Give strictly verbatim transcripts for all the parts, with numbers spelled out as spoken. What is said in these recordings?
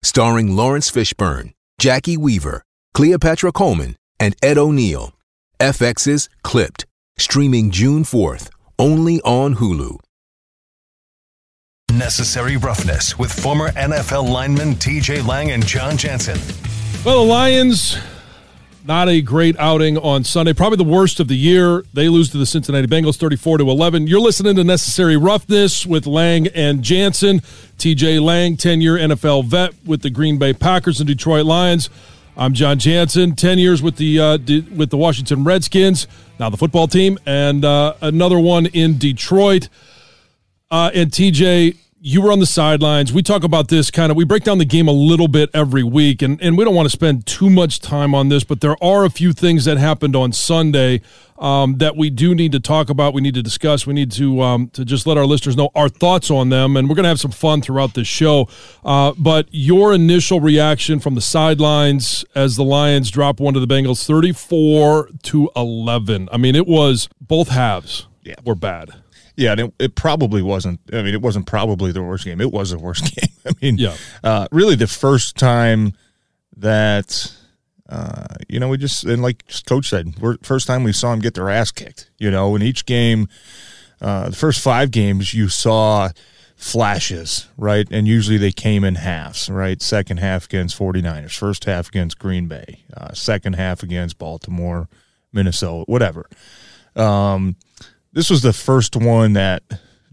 Starring Lawrence Fishburne, Jackie Weaver, Cleopatra Coleman, and Ed O'Neill. F X's Clipped, streaming June fourth, only on Hulu. Necessary Roughness with former N F L linemen T J. Lang and John Jansen. Well, the Lions, not a great outing on Sunday. Probably the worst of the year. They lose to the Cincinnati Bengals thirty-four to eleven. You're listening to Necessary Roughness with Lang and Jansen. T J. Lang, ten-year N F L vet with the Green Bay Packers and Detroit Lions. I'm John Jansen, ten years with the uh, D- with the Washington Redskins, now the football team, and uh, another one in Detroit. Uh, and T J, you were on the sidelines. We talk about this kind of, we break down the game a little bit every week, and, and we don't want to spend too much time on this, but there are a few things that happened on Sunday um, that we do need to talk about, we need to discuss, we need to um, to just let our listeners know our thoughts on them, and we're going to have some fun throughout this show. Uh, but your initial reaction from the sidelines as the Lions drop one to the Bengals, thirty-four to eleven. I mean, it was both halves yeah. were bad. Yeah, and it, it probably wasn't. I mean, it wasn't probably the worst game. It was the worst game. I mean, yeah. uh, really the first time that, uh, you know, we just, and like Coach said, we're, first time we saw them get their ass kicked, you know, in each game, uh, the first five games you saw flashes, right? And usually they came in halves, right? Second half against forty-niners, first half against Green Bay, uh, second half against Baltimore, Minnesota, whatever. Um This was the first one that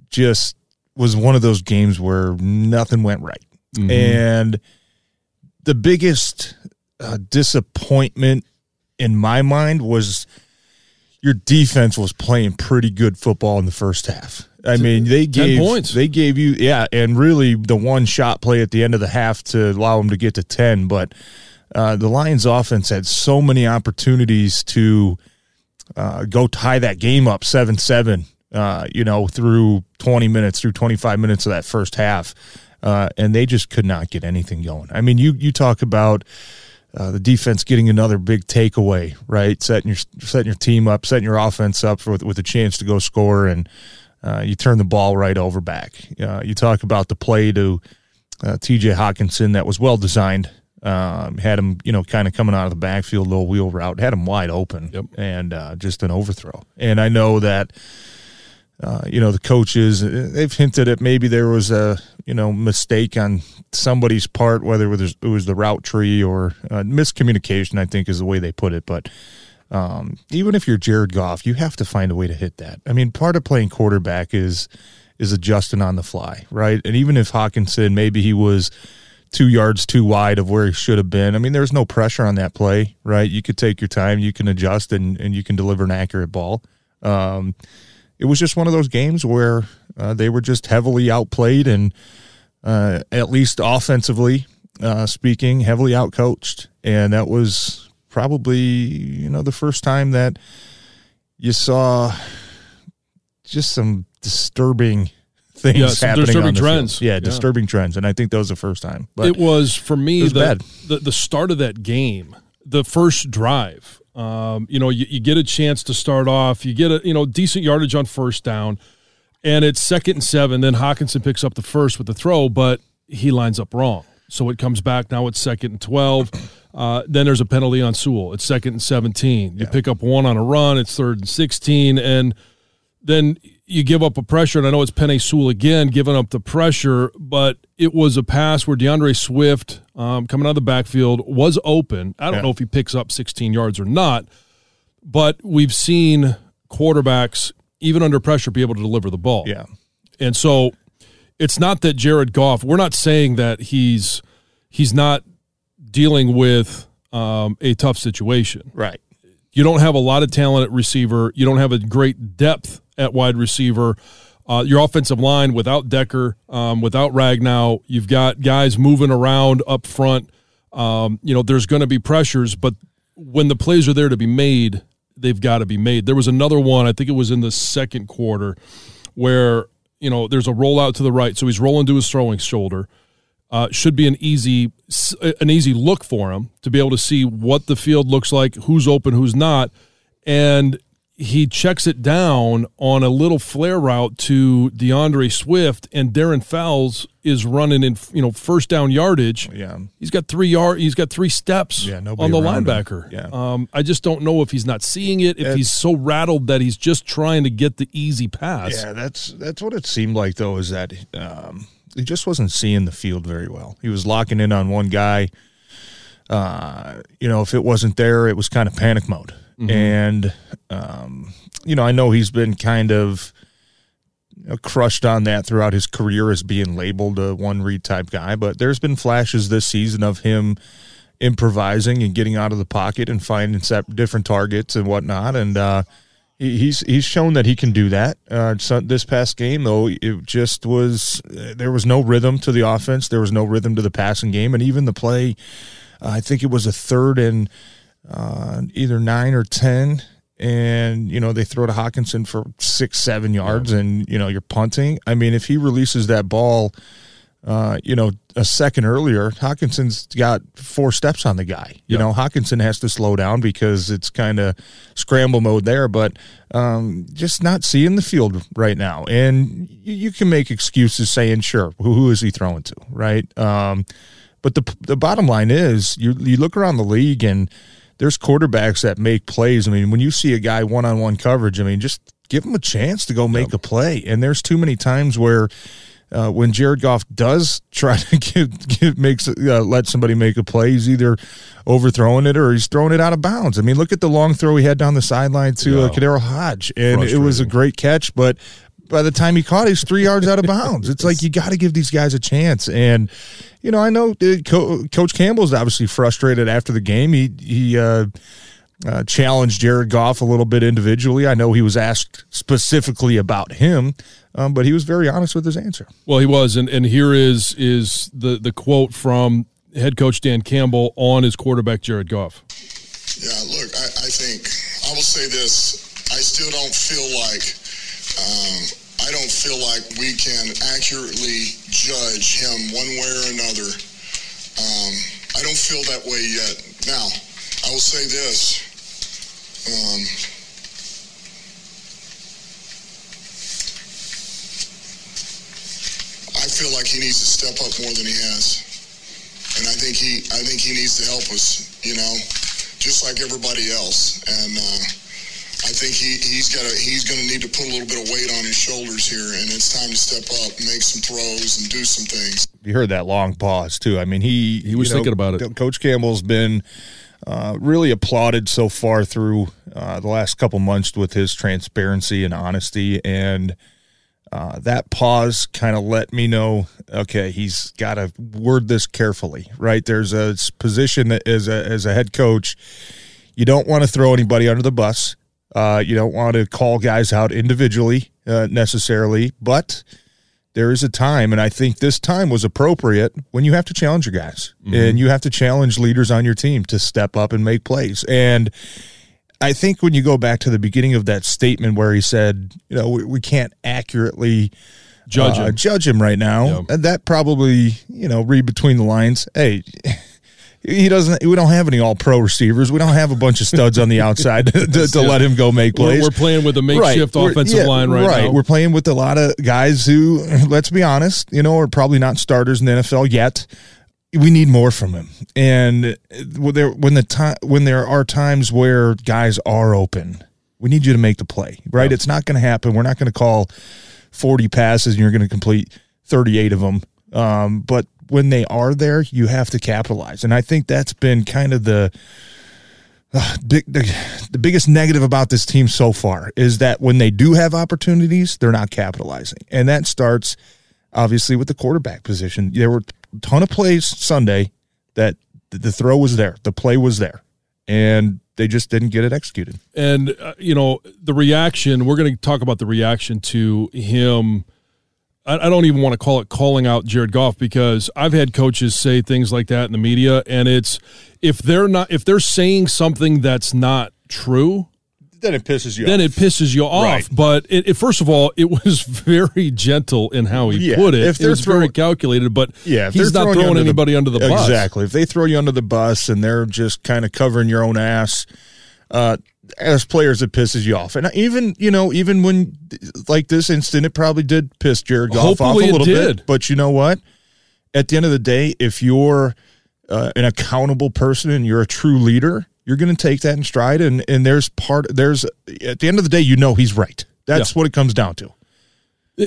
just was one of those games where nothing went right. Mm-hmm. And the biggest uh, disappointment in my mind was your defense was playing pretty good football in the first half. I mean, they gave points. They gave you, yeah, and really the one shot play at the end of the half to allow them to get to ten. But uh, the Lions offense had so many opportunities to – Uh, go tie that game up seven seven, uh, you know, through twenty minutes, through twenty-five minutes of that first half. Uh, and they just could not get anything going. I mean, you you talk about uh, the defense getting another big takeaway, right? Setting your setting your team up, setting your offense up for, with, with a chance to go score, and uh, you turn the ball right over back. Uh, you talk about the play to uh, T J. Hockenson that was well designed. Um, had him, you know, kind of coming out of the backfield, little wheel route, had him wide open, yep. and uh, just an overthrow. And I know that, uh, you know, the coaches, they've hinted at maybe there was a, you know, mistake on somebody's part, whether it was the route tree or uh, miscommunication, I think is the way they put it. But um, even if you're Jared Goff, you have to find a way to hit that. I mean, part of playing quarterback is is adjusting on the fly, right? And even if Hockenson, maybe he was two yards too wide of where he should have been. I mean, there's no pressure on that play, right? You could take your time, you can adjust, and, and you can deliver an accurate ball. Um, it was just one of those games where uh, they were just heavily outplayed and, uh, at least offensively uh, speaking, heavily outcoached. And that was probably, you know, the first time that you saw just some disturbing things yeah, some happening disturbing on the trends. Yeah, yeah, disturbing trends, and I think that was the first time. But it was, for me, was the, the the start of that game, the first drive. Um, you know, you, you get a chance to start off, you get a you know decent yardage on first down, and it's second and seven. Then Hockenson picks up the first with the throw, but he lines up wrong, so it comes back. Now it's second and twelve. Uh, then there's a penalty on Sewell. It's second and seventeen. You yeah. pick up one on a run. It's third and sixteen, and then you give up a pressure, and I know it's Penei Sewell again giving up the pressure, but it was a pass where D'Andre Swift um, coming out of the backfield was open. I don't yeah. know if he picks up sixteen yards or not, but we've seen quarterbacks, even under pressure, be able to deliver the ball. Yeah. And so it's not that Jared Goff, we're not saying that he's he's not dealing with um, a tough situation. Right. You don't have a lot of talent at receiver. You don't have a great depth at wide receiver. Uh, your offensive line without Decker, um, without Ragnow, you've got guys moving around up front. Um, you know, there's going to be pressures, but when the plays are there to be made, they've got to be made. There was another one, I think it was in the second quarter, where, you know, there's a rollout to the right, so he's rolling to his throwing shoulder. Uh, should be an easy an easy look for him to be able to see what the field looks like, who's open, who's not. And he checks it down on a little flare route to D'Andre Swift, and Darren Fowles is running in, you know, first down yardage. Yeah, he's got three yard. He's got three steps yeah, on the linebacker. Yeah. Um, I just don't know if he's not seeing it, if that's, he's so rattled that he's just trying to get the easy pass. Yeah, that's that's what it seemed like though. Is that um, he just wasn't seeing the field very well. He was locking in on one guy. Uh, you know, if it wasn't there, it was kind of panic mode. Mm-hmm. And, um, you know, I know he's been kind of you know, crushed on that throughout his career as being labeled a one-read type guy, but there's been flashes this season of him improvising and getting out of the pocket and finding different targets and whatnot, and uh, he's he's shown that he can do that. Uh, so this past game, though, it just was – there was no rhythm to the offense. There was no rhythm to the passing game, and even the play, uh, I think it was a third and – Uh, either nine or ten, and, you know, they throw to Hockenson for six, seven yards, yeah. and, you know, you're punting. I mean, if he releases that ball, uh, you know, a second earlier, Hawkinson's got four steps on the guy. Yeah. You know, Hockenson has to slow down because it's kind of scramble mode there, but um, just not seeing the field right now. And you, you can make excuses saying, sure, who, who is he throwing to, right? Um, but the the bottom line is you you look around the league and there's quarterbacks that make plays. I mean, when you see a guy one-on-one coverage, I mean, just give him a chance to go make yep. a play. And there's too many times where uh, when Jared Goff does try to give, give, makes uh, let somebody make a play, he's either overthrowing it or he's throwing it out of bounds. I mean, look at the long throw he had down the sideline to yeah. uh, Kadero Hodge, and it was a great catch. But by the time he caught it, he's three yards out of bounds. It's like you got to give these guys a chance. And, you know, I know Co- Coach Campbell's obviously frustrated after the game. He he uh, uh, challenged Jared Goff a little bit individually. I know he was asked specifically about him, um, but he was very honest with his answer. Well, he was, and, and here is is the, the quote from head coach Dan Campbell on his quarterback, Jared Goff. Yeah, look, I, I think I will say this. I still don't feel like Um, I don't feel like we can accurately judge him one way or another. Um, I don't feel that way yet. Now, I will say this. Um, I feel like he needs to step up more than he has. And I think he, I think he needs to help us, you know, just like everybody else. And, uh, I think he, he's got to, he's going to need to put a little bit of weight on his shoulders here, and it's time to step up, make some throws, and do some things. You heard that long pause, too. I mean, he he was you know, thinking about it. Coach Campbell's been uh, really applauded so far through uh, the last couple months with his transparency and honesty, and uh, that pause kind of let me know, okay, he's got to word this carefully, right? There's a position that as a, as a head coach, you don't want to throw anybody under the bus. Uh, you don't want to call guys out individually uh, necessarily, but there is a time, and I think this time was appropriate, when you have to challenge your guys, mm-hmm. and you have to challenge leaders on your team to step up and make plays. And I think when you go back to the beginning of that statement where he said, you know, we, we can't accurately judge uh, him. judge him right now, yeah. and that probably, you know, read between the lines, hey – He doesn't. We don't have any all-pro receivers. We don't have a bunch of studs on the outside to, to yeah. let him go make plays. We're, we're playing with a makeshift right. offensive yeah, line right, right now. We're playing with a lot of guys who, let's be honest, you know, are probably not starters in the N F L yet. We need more from him. And when there, when the time, when there are times where guys are open, we need you to make the play. Right? Yeah. It's not going to happen. We're not going to call forty passes and you're going to complete thirty-eight of them. Um, but when they are there, you have to capitalize. And I think that's been kind of the uh, big, the, the biggest negative about this team so far is that when they do have opportunities, they're not capitalizing. And that starts, obviously, with the quarterback position. There were a ton of plays Sunday that the throw was there, the play was there, and they just didn't get it executed. And, uh, you know, the reaction, we're going to talk about the reaction to him. I, I don't even want to call it calling out Jared Goff, because I've had coaches say things like that in the media, and it's if they're not if they're saying something that's not true, then it pisses you then off. Then it pisses you off. Right. But it, it, first of all, it was very gentle in how he yeah, put it. If they're it was throwing, very calculated, but yeah, he's not throwing, throwing anybody the, under the bus. Exactly. If they throw you under the bus and they're just kind of covering your own ass, uh, as players, it pisses you off. And even, you know, even when like this instant, it probably did piss Jared Goff off a little bit. But you know what? At the end of the day, if you're uh, an accountable person and you're a true leader, you're going to take that in stride, and, and there's part there's at the end of the day, you know he's right. That's yeah. what it comes down to.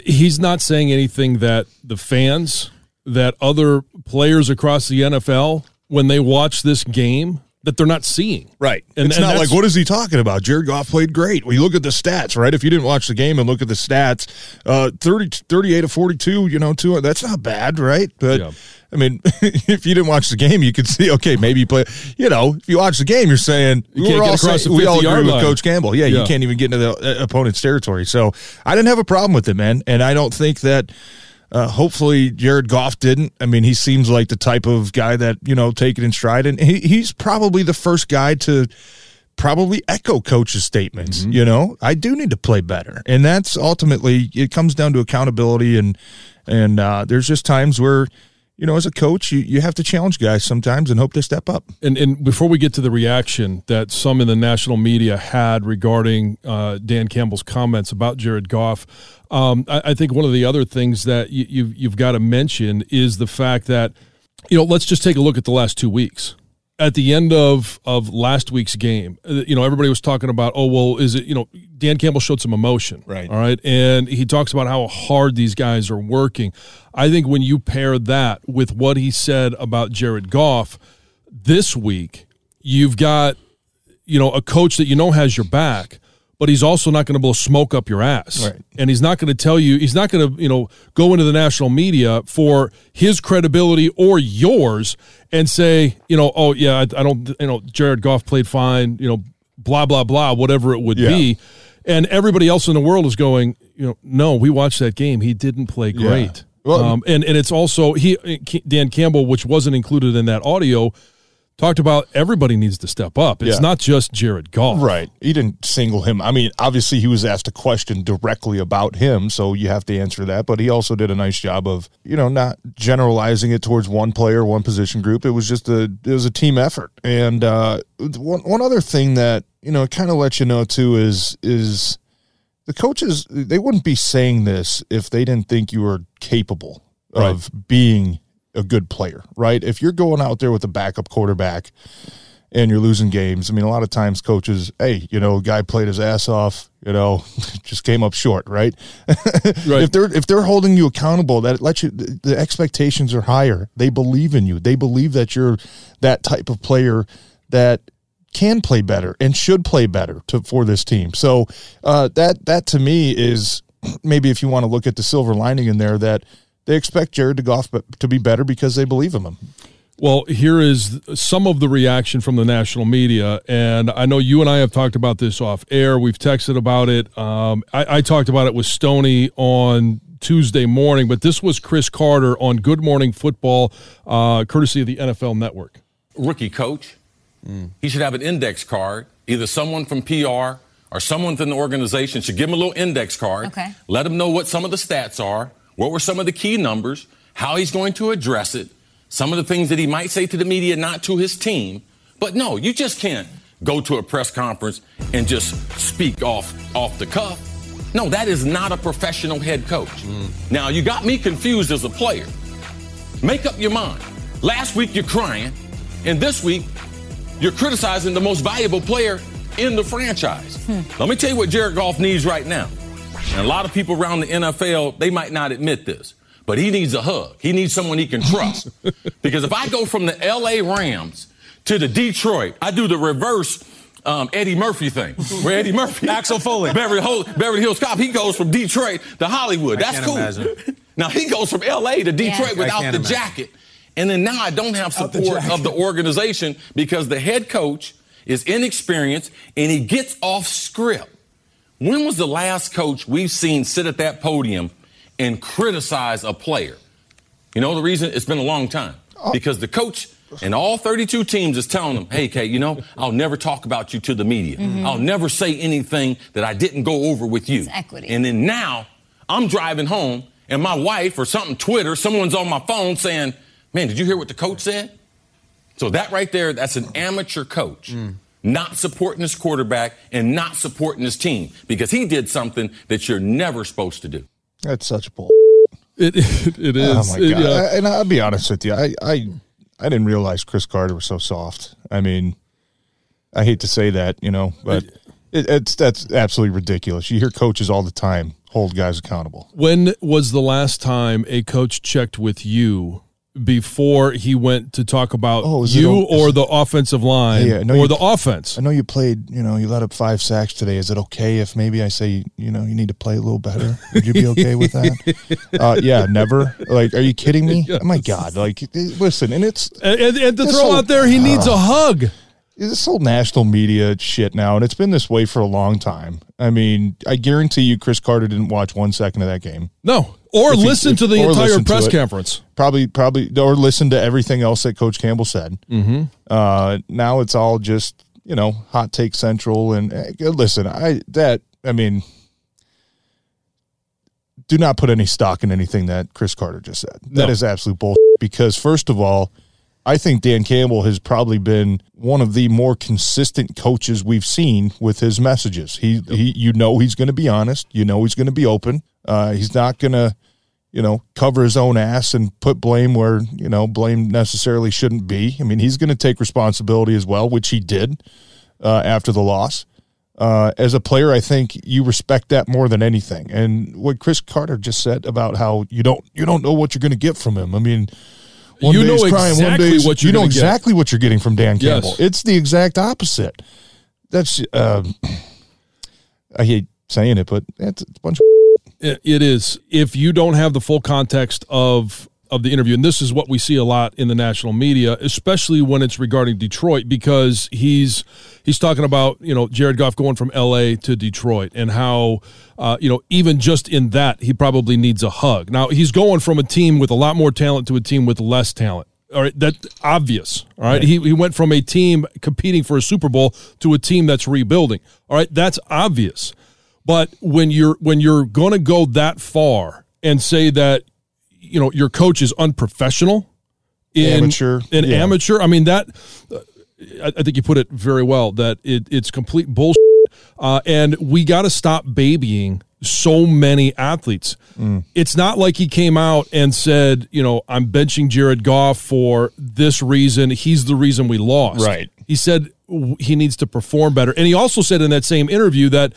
He's not saying anything that the fans, that other players across the N F L, when they watch this game, that they're not seeing. Right. And it's and not like, what is he talking about? Jared Goff played great. Well, you look at the stats, right? If you didn't watch the game and look at the stats, uh, thirty, thirty-eight to forty-two, you know, two, that's not bad, right? But, yeah. I mean, if you didn't watch the game, you could see, okay, maybe you play, you know, if you watch the game, you're saying, you we're all saying we all agree line. with Coach Campbell. Yeah, yeah, you can't even get into the opponent's territory. So I didn't have a problem with it, man. And I don't think that, uh, hopefully Jared Goff didn't. I mean, he seems like the type of guy that, you know, take it in stride. And he, he's probably the first guy to probably echo coach's statements. Mm-hmm. You know, I do need to play better. And that's ultimately, it comes down to accountability. And, and uh, there's just times where, you know, as a coach, you, you have to challenge guys sometimes and hope they step up. And and before we get to the reaction that some in the national media had regarding uh, Dan Campbell's comments about Jared Goff, um, I, I think one of the other things that you, you've, you've got to mention is the fact that, you know, let's just take a look at the last two weeks. At the end of, of last week's game, you know, everybody was talking about, oh, well, is it, you know, Dan Campbell showed some emotion. Right. All right. And he talks about how hard these guys are working. I think when you pair that with what he said about Jared Goff this week, you've got, you know, a coach that you know has your back, but he's also not going to blow smoke up your ass. Right. And he's not going to tell you, he's not going to, you know, go into the national media for his credibility or yours and say, you know, oh, yeah, I, I don't, you know, Jared Goff played fine, you know, blah, blah, blah, whatever it would yeah. be. And everybody else in the world is going, you know, no, we watched that game. He didn't play great. Yeah. Well, um, and, and it's also, he Dan Campbell, which wasn't included in that audio, talked about everybody needs to step up. It's yeah. not just Jared Goff. Right. He didn't single him. I mean, obviously he was asked a question directly about him, so you have to answer that. But he also did a nice job of, you know, not generalizing it towards one player, one position group. It was just a it was a team effort. And uh, one one other thing that, you know, kind of lets you know too is is the coaches, they wouldn't be saying this if they didn't think you were capable right. of being a good player, right? If you're going out there with a backup quarterback and you're losing games, I mean, a lot of times coaches, hey, you know, guy played his ass off, you know, just came up short, right? right? If they're if they're holding you accountable, that lets you the expectations are higher. They believe in you. They believe that you're that type of player that can play better and should play better to for this team. So uh, that that to me is maybe if you want to look at the silver lining in there that. They expect Jared Goff to be better because they believe in him. Well, here is some of the reaction from the national media, and I know you and I have talked about this off air. We've texted about it. Um, I, I talked about it with Stoney on Tuesday morning, but this was Cris Carter on Good Morning Football, uh, courtesy of the N F L Network. Rookie coach, mm. he should have an index card, either someone from P R or someone within the organization should give him a little index card, okay. let him know what some of the stats are, what were some of the key numbers, how he's going to address it, some of the things that he might say to the media, not to his team. But no, you just can't go to a press conference and just speak off, off the cuff. No, that is not a professional head coach. Mm. Now, you got me confused as a player. Make up your mind. Last week you're crying, and this week you're criticizing the most valuable player in the franchise. Hmm. Let me tell you what Jared Goff needs right now. And a lot of people around the N F L, they might not admit this, but he needs a hug. He needs someone he can trust. Because if I go from the L A Rams to the Detroit, I do the reverse um, Eddie Murphy thing, where Eddie Murphy, Axel Foley, Beverly, Ho- Beverly Hills Cop, he goes from Detroit to Hollywood. That's cool. Imagine. Now he goes from L A to Detroit yeah. without the imagine. jacket. And then now I don't have support the of the organization because the head coach is inexperienced and he gets off script. When was the last coach we've seen sit at that podium and criticize a player? You know the reason? It's been a long time. Because the coach and all thirty-two teams is telling them, hey, Kay, you know, I'll never talk about you to the media. Mm-hmm. I'll never say anything that I didn't go over with you. It's equity. And then now I'm driving home and my wife or something, Twitter, someone's on my phone saying, man, did you hear what the coach said? So that right there, that's an amateur coach. Mm. Not supporting his quarterback and not supporting his team because he did something that you're never supposed to do. That's such bull. It it, it is. Oh my God. It, uh, and I'll be honest with you, I, I I didn't realize Cris Carter was so soft. I mean, I hate to say that, you know, but it, it's that's absolutely ridiculous. You hear coaches all the time hold guys accountable. When was the last time a coach checked with you before he went to talk about oh, you a, or the offensive line yeah, or you, the offense? I know you played, you know, you let up five sacks today. Is it okay if maybe I say, you know, you need to play a little better? Would you be okay with that? Uh, yeah, never. Like, are you kidding me? Yes. Oh, my God. Like, listen, and it's... And, and, and to throw whole, out there, he uh, needs a hug. This whole national media shit now, and it's been this way for a long time. I mean, I guarantee you Cris Carter didn't watch one second of that game. No. Or if listen he, if, to the entire press it, conference. Probably, probably, or listen to everything else that Coach Campbell said. Mm-hmm. Uh, now it's all just, you know, hot take central. And uh, listen, I that I mean, do not put any stock in anything that Cris Carter just said. No. That is absolute bullshit. Because first of all, I think Dan Campbell has probably been one of the more consistent coaches we've seen with his messages. He, yep. he you know, he's going to be honest. You know, he's going to be open. Uh, he's not going to, you know, cover his own ass and put blame where, you know, blame necessarily shouldn't be. I mean, he's going to take responsibility as well, which he did uh, after the loss. Uh, as a player, I think you respect that more than anything. And what Cris Carter just said about how you don't you don't know what you're going to get from him. I mean, one you day know he's crying, exactly one day he's, what you're you know exactly get. what you're getting from Dan Campbell. Yes. It's the exact opposite. That's uh, I hate saying it, but it's a bunch of. It is. If you don't have the full context of, of the interview, and this is what we see a lot in the national media, especially when it's regarding Detroit, because he's he's talking about, you know, Jared Goff going from L A to Detroit and how, uh, you know, even just in that, he probably needs a hug. Now, he's going from a team with a lot more talent to a team with less talent. All right, that's obvious. All right, he he went from a team competing for a Super Bowl to a team that's rebuilding. All right, that's obvious. But when you're when you're going to go that far and say that, you know, your coach is unprofessional, in, amateur, an yeah. amateur, I mean that. I, I think you put it very well that it, it's complete bullshit, uh, and we got to stop babying so many athletes. Mm. It's not like he came out and said, you know, I'm benching Jared Goff for this reason. He's the reason we lost. Right. He said he needs to perform better, and he also said in that same interview that.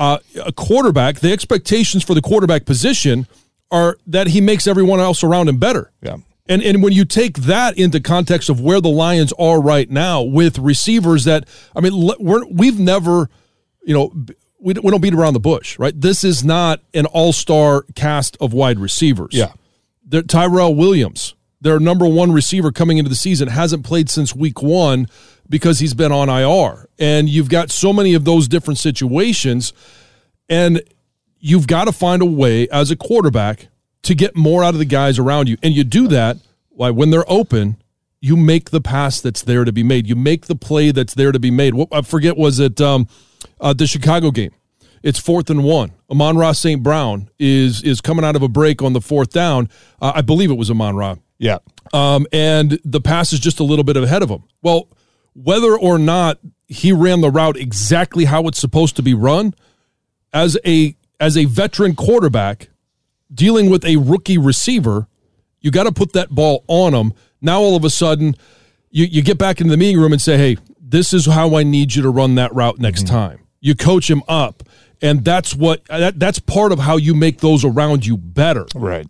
Uh, a quarterback, the expectations for the quarterback position are that he makes everyone else around him better. Yeah. And and when you take that into context of where the Lions are right now with receivers that, I mean, we're, we've never, you know, we, we don't beat around the bush, right? This is not an all-star cast of wide receivers. Yeah. They're Tyrell Williams, their number one receiver coming into the season, hasn't played since week one. Because he's been on I R. And you've got so many of those different situations, and you've got to find a way as a quarterback to get more out of the guys around you. And you do that by when they're open, you make the pass that's there to be made. You make the play that's there to be made. What, I forget, was it um, uh, the Chicago game? It's fourth and one. Amon-Ra Saint Brown is is coming out of a break on the fourth down. Uh, I believe it was Amon-Ra. Yeah. Um, and the pass is just a little bit ahead of him. Well, whether or not he ran the route exactly how it's supposed to be run, as a as a veteran quarterback dealing with a rookie receiver, you got to put that ball on him. Now all of a sudden, you, you get back into the meeting room and say, hey, this is how I need you to run that route next mm-hmm. time. You coach him up, and that's what that, that's part of how you make those around you better. Right.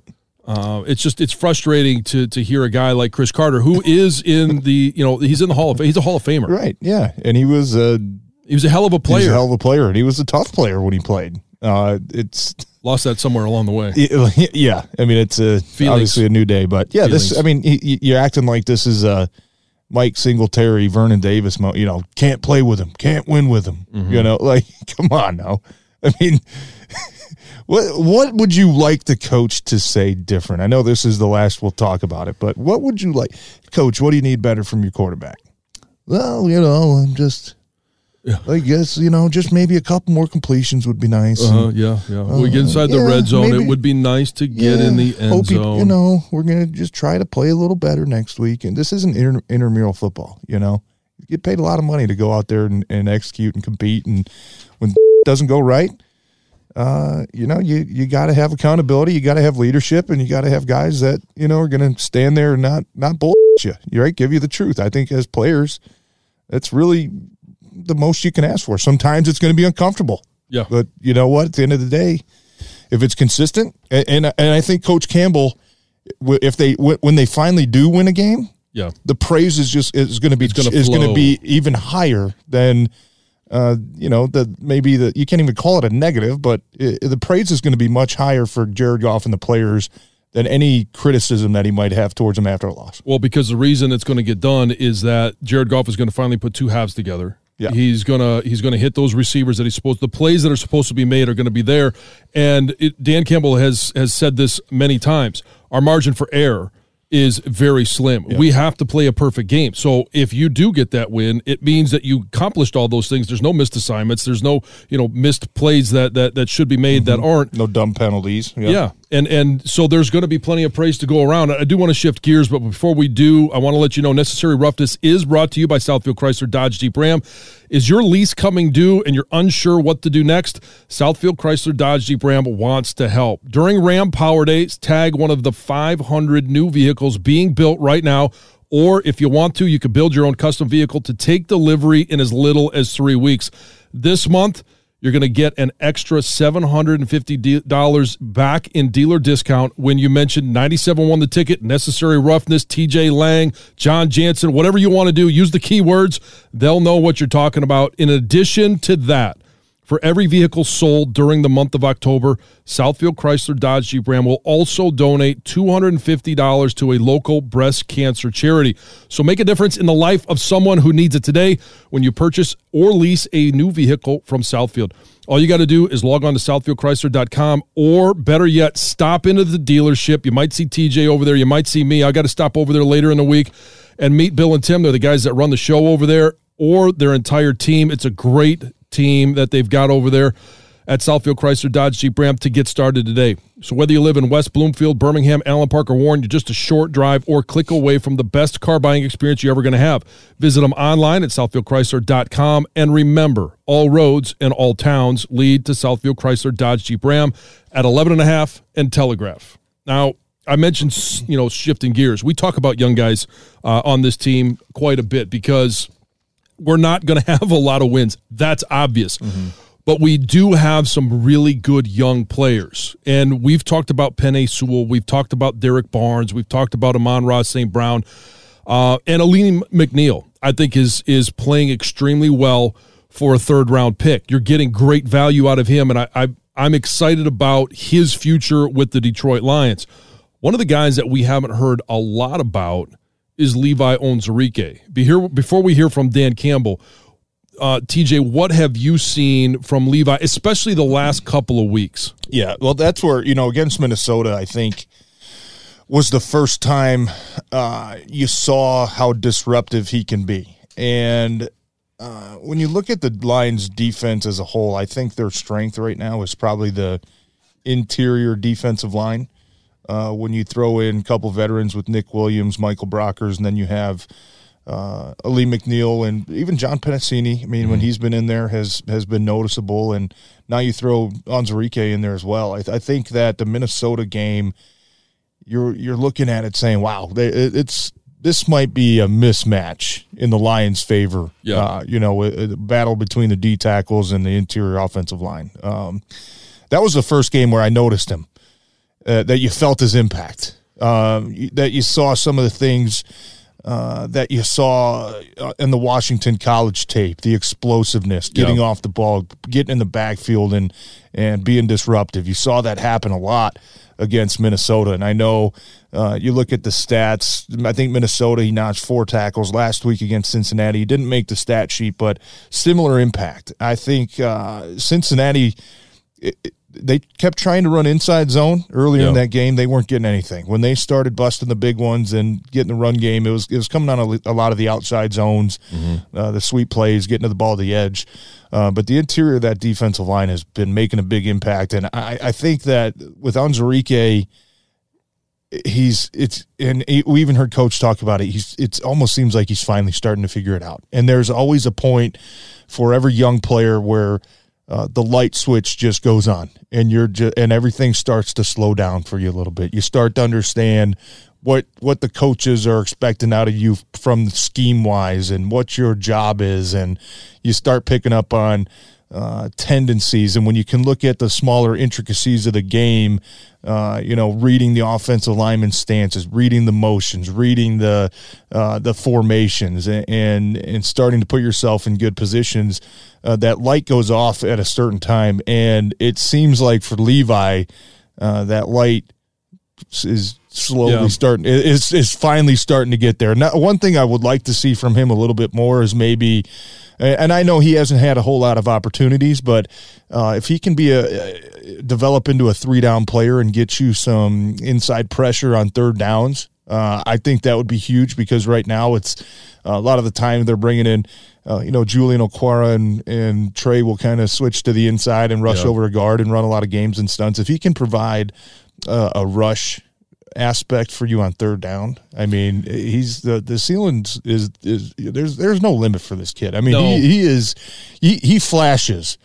Uh, it's just it's frustrating to to hear a guy like Cris Carter, who is in the you know he's in the Hall of Fame. He's a Hall of Famer, right? Yeah, and he was a He was a hell of a player. He was a hell of a player, and he was a tough player when he played. Uh, it's lost that somewhere along the way. It, yeah, I mean, it's a, obviously a new day, but yeah, Feelings. this. I mean, he, you're acting like this is a Mike Singletary, Vernon Davis. You know, can't play with him, can't win with him. Mm-hmm. You know, like come on now. I mean, what what would you like the coach to say different? I know this is the last we'll talk about it, but what would you like, coach? What do you need better from your quarterback? Well, you know, I'm just. Yeah. I guess, you know, just maybe a couple more completions would be nice. Uh-huh, and, yeah, yeah. Uh, we get inside the yeah, red zone. Maybe, it would be nice to get yeah, in the end hope zone. You, you know, we're going to just try to play a little better next week. And this isn't inter- intramural football, you know. You get paid a lot of money to go out there and, and execute and compete. And when it doesn't go right, uh, you know, you, you got to have accountability. You got to have leadership. And you got to have guys that, you know, are going to stand there and not, not bullshit you. You're right, give you the truth. I think as players, that's really – the most you can ask for. Sometimes it's going to be uncomfortable. Yeah. But you know what? At the end of the day, if it's consistent, and and, and I think Coach Campbell, if they when they finally do win a game, yeah, the praise is just is going to be it's going to is flow. going to be even higher than uh, you know the maybe the you can't even call it a negative, but it, the praise is going to be much higher for Jared Goff and the players than any criticism that he might have towards him after a loss. Well, because the reason it's going to get done is that Jared Goff is going to finally put two halves together. Yeah. He's gonna he's gonna hit those receivers that he's supposed. The plays that are supposed to be made are gonna be there, and it, Dan Campbell has has said this many times. Our margin for error is very slim. Yeah. We have to play a perfect game. So if you do get that win, it means that you accomplished all those things. There's no missed assignments. There's no you know missed plays that that, that should be made mm-hmm. that aren't. No dumb penalties. Yeah. yeah. And and so there's going to be plenty of praise to go around. I do want to shift gears, but before we do, I want to let you know Necessary Roughness is brought to you by Southfield Chrysler Dodge Jeep Ram. Is your lease coming due and you're unsure what to do next? Southfield Chrysler Dodge Jeep Ram wants to help. During Ram Power Days, tag one of the five hundred new vehicles being built right now. Or if you want to, you can build your own custom vehicle to take delivery in as little as three weeks. This month, you're going to get an extra seven hundred fifty dollars back in dealer discount when you mention ninety-seven won the ticket, Necessary Roughness, T J. Lang, John Jansen, whatever you want to do, use the keywords. They'll know what you're talking about. In addition to that, for every vehicle sold during the month of October, Southfield Chrysler Dodge Jeep Ram will also donate two hundred fifty dollars to a local breast cancer charity. So make a difference in the life of someone who needs it today when you purchase or lease a new vehicle from Southfield. All you got to do is log on to southfield chrysler dot com, or better yet, stop into the dealership. You might see T J over there. You might see me. I got to stop over there later in the week and meet Bill and Tim. They're the guys that run the show over there, or their entire team. It's a great team that they've got over there at Southfield Chrysler Dodge Jeep Ram to get started today. So whether you live in West Bloomfield, Birmingham, Allen Park, or Warren, you're just a short drive or click away from the best car buying experience you're ever going to have. Visit them online at southfield chrysler dot com, and remember, all roads and all towns lead to Southfield Chrysler Dodge Jeep Ram at eleven and a half and Telegraph. Now, I mentioned, you know, shifting gears. We talk about young guys uh, on this team quite a bit because we're not going to have a lot of wins. That's obvious. Mm-hmm. But we do have some really good young players. And we've talked about Penei Sewell. We've talked about Derek Barnes. We've talked about Amon-Ra Saint Brown. Uh, and Alim McNeill, I think, is is playing extremely well for a third-round pick. You're getting great value out of him, and I, I, I'm excited about his future with the Detroit Lions. One of the guys that we haven't heard a lot about is Levi Onwuzurike. Be here before we hear from Dan Campbell. Uh, T J, what have you seen from Levi, especially the last couple of weeks? Yeah, well, that's where, you know, against Minnesota, I think, was the first time uh, you saw how disruptive he can be. And uh, when you look at the Lions' defense as a whole, I think their strength right now is probably the interior defensive line. Uh, when you throw in a couple veterans with Nick Williams, Michael Brockers, and then you have uh, Alim McNeill and even John Penasini. I mean, mm-hmm. when he's been in there, has has been noticeable. And now you throw Onwuzurike in there as well. I, th- I think that the Minnesota game, you're you're looking at it saying, wow, they, it's this might be a mismatch in the Lions' favor. Yeah, uh, you know, a, a battle between the D tackles and the interior offensive line. Um, that was the first game where I noticed him. Uh, that you felt his impact, um, that you saw some of the things uh, that you saw in the Washington college tape, the explosiveness, getting yep. off the ball, getting in the backfield and and being disruptive. You saw that happen a lot against Minnesota. And I know uh, you look at the stats. I think Minnesota, he notched four tackles last week against Cincinnati. He didn't make the stat sheet, but similar impact. I think uh, Cincinnati it, – they kept trying to run inside zone earlier yep. in that game. They weren't getting anything. When they started busting the big ones and getting the run game, it was it was coming on a, a lot of the outside zones, mm-hmm. uh, the sweep plays, getting to the ball to the edge. Uh, but the interior of that defensive line has been making a big impact. And I, I think that with Onwuzurike, he's it's and it, we even heard Coach talk about it. He's it almost seems like he's finally starting to figure it out. And there's always a point for every young player where – Uh, the light switch just goes on, and you're ju- and everything starts to slow down for you a little bit. You start to understand what what the coaches are expecting out of you from scheme wise, and what your job is, and you start picking up on uh, tendencies. And when you can look at the smaller intricacies of the game, uh, you know, reading the offensive lineman stances, reading the motions, reading the uh, the formations, and, and and starting to put yourself in good positions. Uh, that light goes off at a certain time, and it seems like for Levi, uh, that light is slowly yeah. starting. Is is finally starting to get there. Now, one thing I would like to see from him a little bit more is maybe, and I know he hasn't had a whole lot of opportunities, but uh, if he can be a, a develop into a three down player and get you some inside pressure on third downs. Uh, I think that would be huge because right now it's uh, a lot of the time they're bringing in, uh, you know, Julian Okwara and, and Trey will kind of switch to the inside and rush yeah. over a guard and run a lot of games and stunts. If he can provide uh, a rush aspect for you on third down, I mean, he's the the ceiling is is there's there's no limit for this kid. I mean, no. he, he is he, he flashes.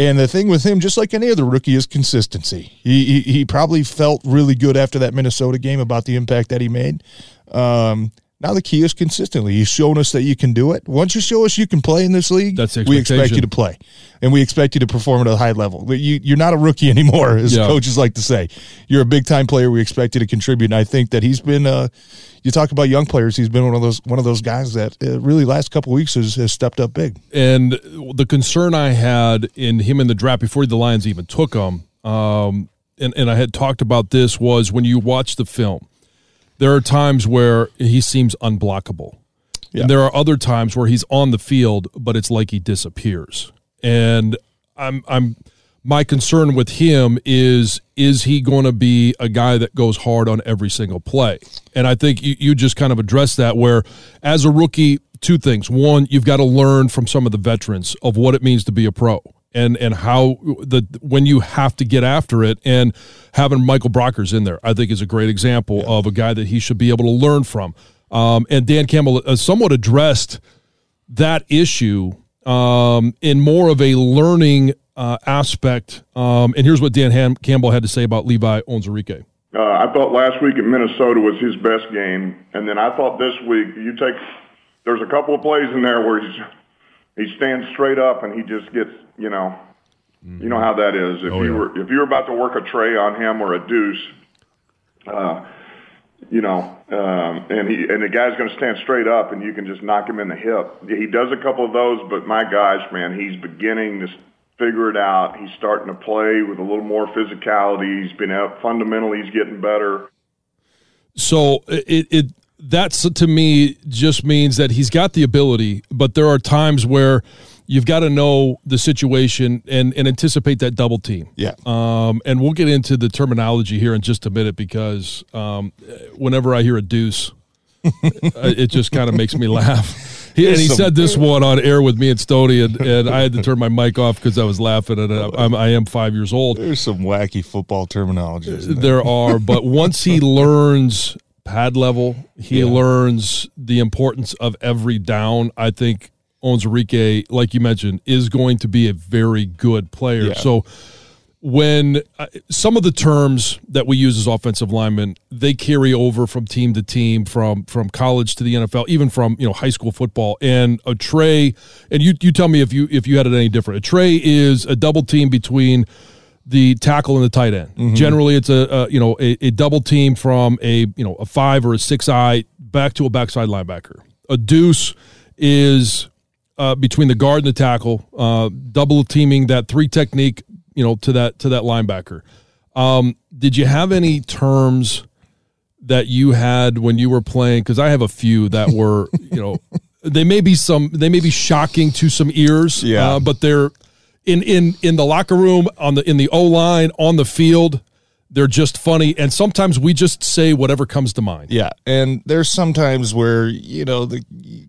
And the thing with him, just like any other rookie, is consistency. He, he he probably felt really good after that Minnesota game about the impact that he made. Um, now the key is consistently. He's shown us that you can do it. Once you show us you can play in this league, that's we expect you to play. And we expect you to perform at a high level. You, you're not a rookie anymore, as yeah. coaches like to say. You're a big-time player. We expect you to contribute. And I think that he's been uh, – you talk about young players. He's been one of those one of those guys that uh, really last couple weeks has, has stepped up big. And the concern I had in him in the draft before the Lions even took him, um, and, and I had talked about this, was when you watch the film, there are times where he seems unblockable. Yeah. And there are other times where he's on the field, but it's like he disappears. And I'm I'm my concern with him is is he going to be a guy that goes hard on every single play? And I think you, you just kind of addressed that where as a rookie, two things. One, you've got to learn from some of the veterans of what it means to be a pro. and and how the when you have to get after it, and having Michael Brockers in there, I think is a great example yeah. of a guy that he should be able to learn from. Um, and Dan Campbell uh, somewhat addressed that issue um, in more of a learning uh, aspect. Um, and here's what Dan Ham- Campbell had to say about Levi Onwuzurike. Uh, I thought last week in Minnesota was his best game, and then I thought this week you take there's a couple of plays in there where he's he stands straight up and he just gets, you know, you know how that is. If oh, you yeah. were if you were about to work a tray on him or a deuce, uh, you know, um, and he and the guy's going to stand straight up and you can just knock him in the hip. He does a couple of those, but my gosh, man, he's beginning to figure it out. He's starting to play with a little more physicality. He's been out fundamentally. He's getting better. So it. it That's, to me, just means that he's got the ability, but there are times where you've got to know the situation and, and anticipate that double team. Yeah. Um, and we'll get into the terminology here in just a minute because um, whenever I hear a deuce, it just kind of makes me laugh. He, and he said this one on air with me and Stoney, and, and I had to turn my mic off because I was laughing, and I, I'm, I am five years old. There's some wacky football terminology. There, there are, but once he learns – pad level. He yeah. learns the importance of every down. I think Onwuzurike, like you mentioned, is going to be a very good player. Yeah. So when uh, some of the terms that we use as offensive linemen, they carry over from team to team, from from college to the N F L, even from, you know, high school football. And a tray, and you you tell me if you if you had it any different. A tray is a double team between the tackle and the tight end. Mm-hmm. Generally, it's a, a you know a, a double team from a you know a five or a six eye back to a backside linebacker. A deuce is uh, between the guard and the tackle, uh, double teaming that three technique, you know, to that to that linebacker. Um, did you have any terms that you had when you were playing? Because I have a few that were, you know, they may be some they may be shocking to some ears, yeah. uh, but they're in in in the locker room, on the in the O line, on the field. They're just funny, and sometimes we just say whatever comes to mind. Yeah, and there's sometimes where, you know, the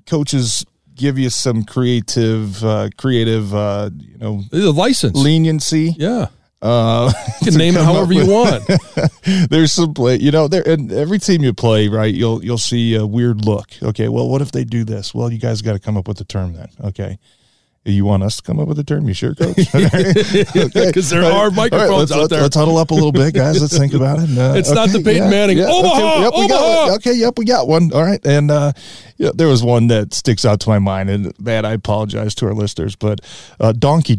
coaches give you some creative, uh, creative, uh, you know, the license, leniency. Yeah, uh, you can name it however you want. There's some play, you know, there, and every team you play, right? You'll you'll see a weird look. Okay, well, what if they do this? Well, you guys got to come up with a term then. Okay. You want us to come up with a term? You sure, Coach? Because there are microphones right, let's, out there. Let's huddle up a little bit, guys. Let's think about it. Uh, it's okay, not the Peyton yeah, Manning. Yeah, Omaha, okay, yep, Omaha. We got okay, yep, we got one. All right. And uh, you know, there was one that sticks out to my mind, and that I apologize to our listeners, but uh, donkey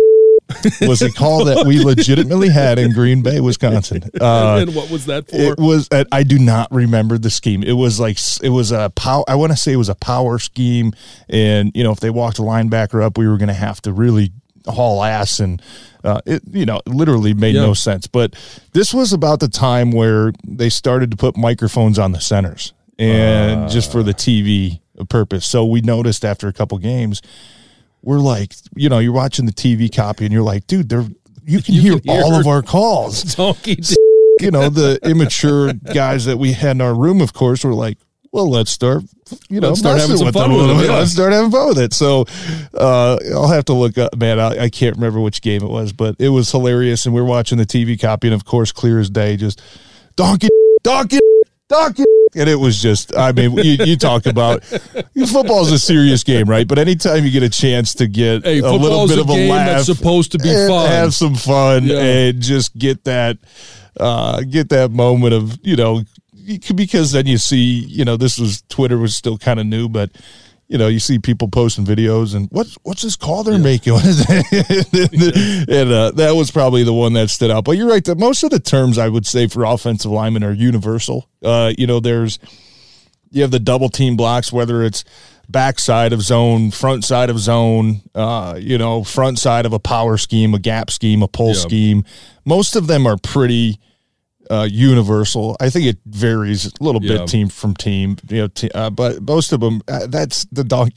was a call that we legitimately had in Green Bay, Wisconsin. Uh, and what was that for? It was uh, I do not remember the scheme. It was like it was a power. I want to say it was a power scheme, and you know, if they walked a linebacker up, we were going to have to really haul ass, and uh, it you know literally made yeah. no sense. But this was about the time where they started to put microphones on the centers, and uh. just for the T V purpose. So we noticed after a couple games. We're like, you know, you're watching the T V copy and you're like, dude, they're, you can, you hear, can hear all of our calls. Donkey d- you know, the immature guys that we had in our room, of course, were like, well, let's start, you know, let's start having some fun with them. Yeah. Let's start having fun with it. So uh, I'll have to look up, man, I, I can't remember which game it was, but it was hilarious. And we we're watching the T V copy and, of course, clear as day, just donkey, donkey, donkey. And it was just, I mean, you, you talk about football is a serious game, right? But anytime you get a chance to get hey, a little bit a of a laugh, that's supposed to be fun, have some fun, yeah. and just get that, uh, get that moment of, you know, because then you see, you know, this was Twitter was still kind of new, but. You know, you see people posting videos and what's, what's this call they're yeah. making? and and uh, that was probably the one that stood out. But you're right that most of the terms I would say for offensive linemen are universal. Uh, you know, there's, you have the double team blocks, whether it's backside of zone, front side of zone, uh, you know, front side of a power scheme, a gap scheme, a pull yeah. scheme. Most of them are pretty Uh, universal. I think it varies a little yeah. bit team from team, you know. T- uh, but most of them, uh, that's the donkey.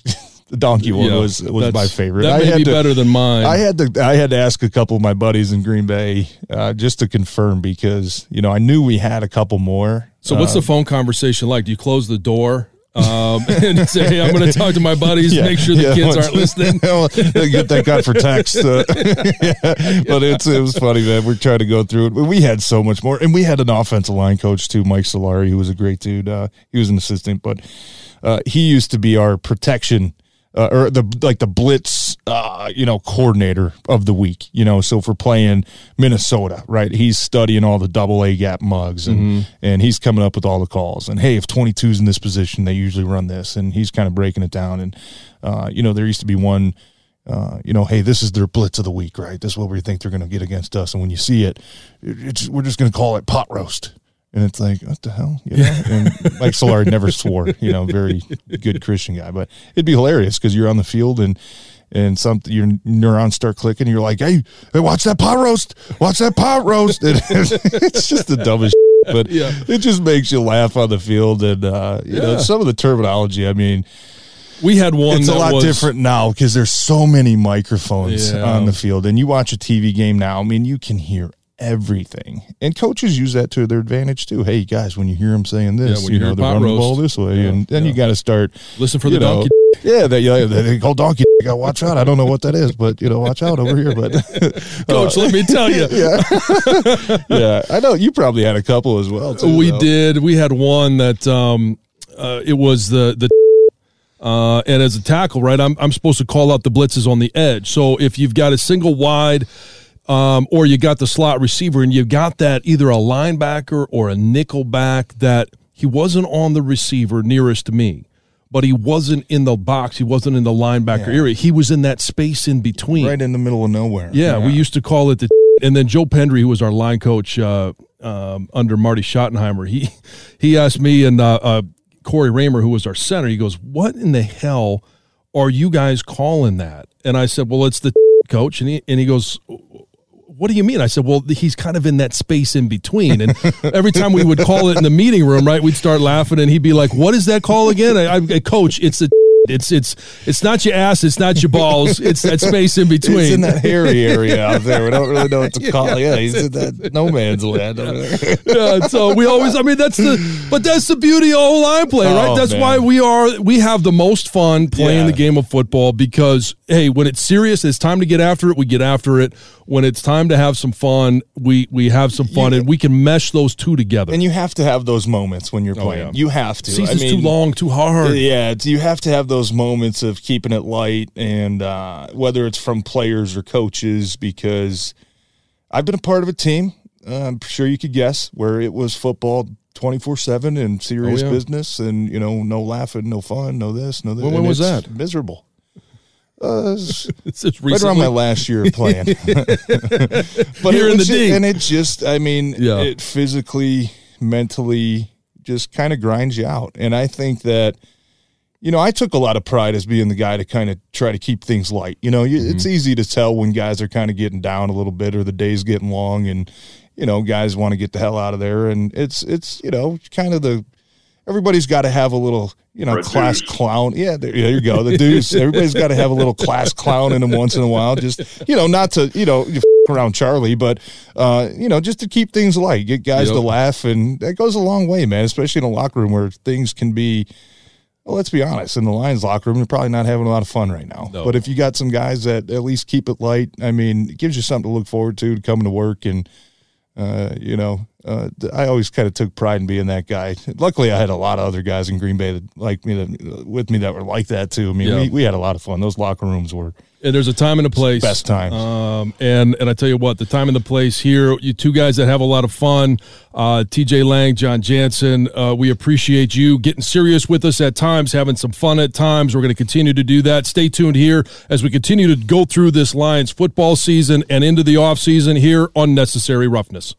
The donkey one yeah, was was my favorite. That may I had be to, better than mine. I had to I had to ask a couple of my buddies in Green Bay uh, just to confirm because you know I knew we had a couple more. So uh, what's the phone conversation like? Do you close the door? Um, and say, hey, I'm going to talk to my buddies, yeah, make sure the yeah, kids aren't listening. Get that guy for text. Uh, yeah. But it's, it was funny, man. We're trying to go through it. We had so much more. And we had an offensive line coach, too, Mike Solari, who was a great dude. Uh, he was an assistant, but uh, he used to be our protection uh, or the like the blitz, uh, you know, coordinator of the week. You know, so if we're playing Minnesota, right, he's studying all the double A gap mugs and, mm-hmm. and he's coming up with all the calls. And, hey, if twenty-two's in this position, they usually run this. And he's kind of breaking it down. And, uh, you know, there used to be one, uh, you know, hey, this is their blitz of the week, right? This is what we think they're going to get against us. And when you see it, it's, we're just going to call it pot roast. And it's like, what the hell? You know? And Mike Solari never swore, you know, very good Christian guy. But it'd be hilarious because you're on the field and and something your neurons start clicking. And you're like, hey, hey, watch that pot roast. Watch that pot roast. And it's just the dumbest shit, but yeah. it just makes you laugh on the field. And, uh, you yeah. know, some of the terminology, I mean. We had one It's that a lot was, different now because there's so many microphones yeah. on the field. And you watch a T V game now, I mean, you can hear everything, and coaches use that to their advantage too. Hey guys, when you hear them saying this, yeah, you, you know they're running roast. The ball this way, yeah, and then yeah. you got to start listen for the know, donkey. Yeah, they, they, they call donkey. I gotta watch out. I don't know what that is, but you know, watch out over here. But coach, uh, let me tell you. Yeah, yeah. I know you probably had a couple as well. Too, we though. did. We had one that um, uh, it was the the. Uh, and as a tackle, right? I'm I'm supposed to call out the blitzes on the edge. So if you've got a single wide. Um, or you got the slot receiver, and you got that either a linebacker or a nickel back that he wasn't on the receiver nearest to me, but he wasn't in the box. He wasn't in the linebacker yeah. area. He was in that space in between. Right in the middle of nowhere. Yeah, yeah. We used to call it the – and then Joe Pendry, who was our line coach uh, um, under Marty Schottenheimer, he, he asked me and uh, – uh, Corey Raymer, who was our center, he goes, what in the hell are you guys calling that? And I said, well, it's the coach. And he, and he goes, what do you mean? I said, well, he's kind of in that space in between. And every time we would call it in the meeting room, right, we'd start laughing, and he'd be like, what is that call again? I, I coach, it's a It's it's it's not your ass, it's not your balls, it's that space in between. It's in that hairy area out there. We don't really know what to call it. Yeah, he's in that no man's land over there. Yeah, so we always, I mean, that's the, but that's the beauty of O-line play, right? Oh, that's man. why we are, we have the most fun playing yeah. the game of football, because, hey, when it's serious, it's time to get after it, we get after it. When it's time to have some fun, we, we have some fun, yeah. and we can mesh those two together. And you have to have those moments when you're playing. Oh, yeah. You have to. Season's I mean, too long, too hard. Yeah, you have to have those those moments of keeping it light, and uh, whether it's from players or coaches, because I've been a part of a team, uh, I'm sure you could guess, where it was football twenty-four seven and serious oh, yeah. business, and, you know, no laughing, no fun, no this, no that. When, when was that? Miserable. Uh, it's right around my last year of playing. But Here in the D. And it just, I mean, yeah. it physically, mentally just kind of grinds you out. And I think that, you know, I took a lot of pride as being the guy to kind of try to keep things light. You know, mm-hmm. it's easy to tell when guys are kind of getting down a little bit, or the day's getting long, and, you know, guys want to get the hell out of there. And it's, it's you know, kind of the – everybody's got to have a little, you know, Red class deuce. clown. Yeah, there, there you go, the deuce. Everybody's got to have a little class clown in them once in a while. Just, you know, not to, you know, you f- around Charlie, but, uh, you know, just to keep things light, get guys yep. to laugh. And that goes a long way, man, especially in a locker room where things can be – well, let's be honest, in the Lions locker room, they're probably not having a lot of fun right now. No. But if you got some guys that at least keep it light, I mean, it gives you something to look forward to, to coming to work. And, uh, you know, uh, I always kind of took pride in being that guy. Luckily, I had a lot of other guys in Green Bay that like me, that, with me, that were like that too. I mean, yeah. we, we had a lot of fun. Those locker rooms were. And there's a time and a place. Best time. Um, and, and I tell you what, the time and the place here, you two guys that have a lot of fun, uh, T J. Lang, John Jansen, uh, we appreciate you getting serious with us at times, having some fun at times. We're going to continue to do that. Stay tuned here as we continue to go through this Lions football season and into the offseason here on Necessary Roughness.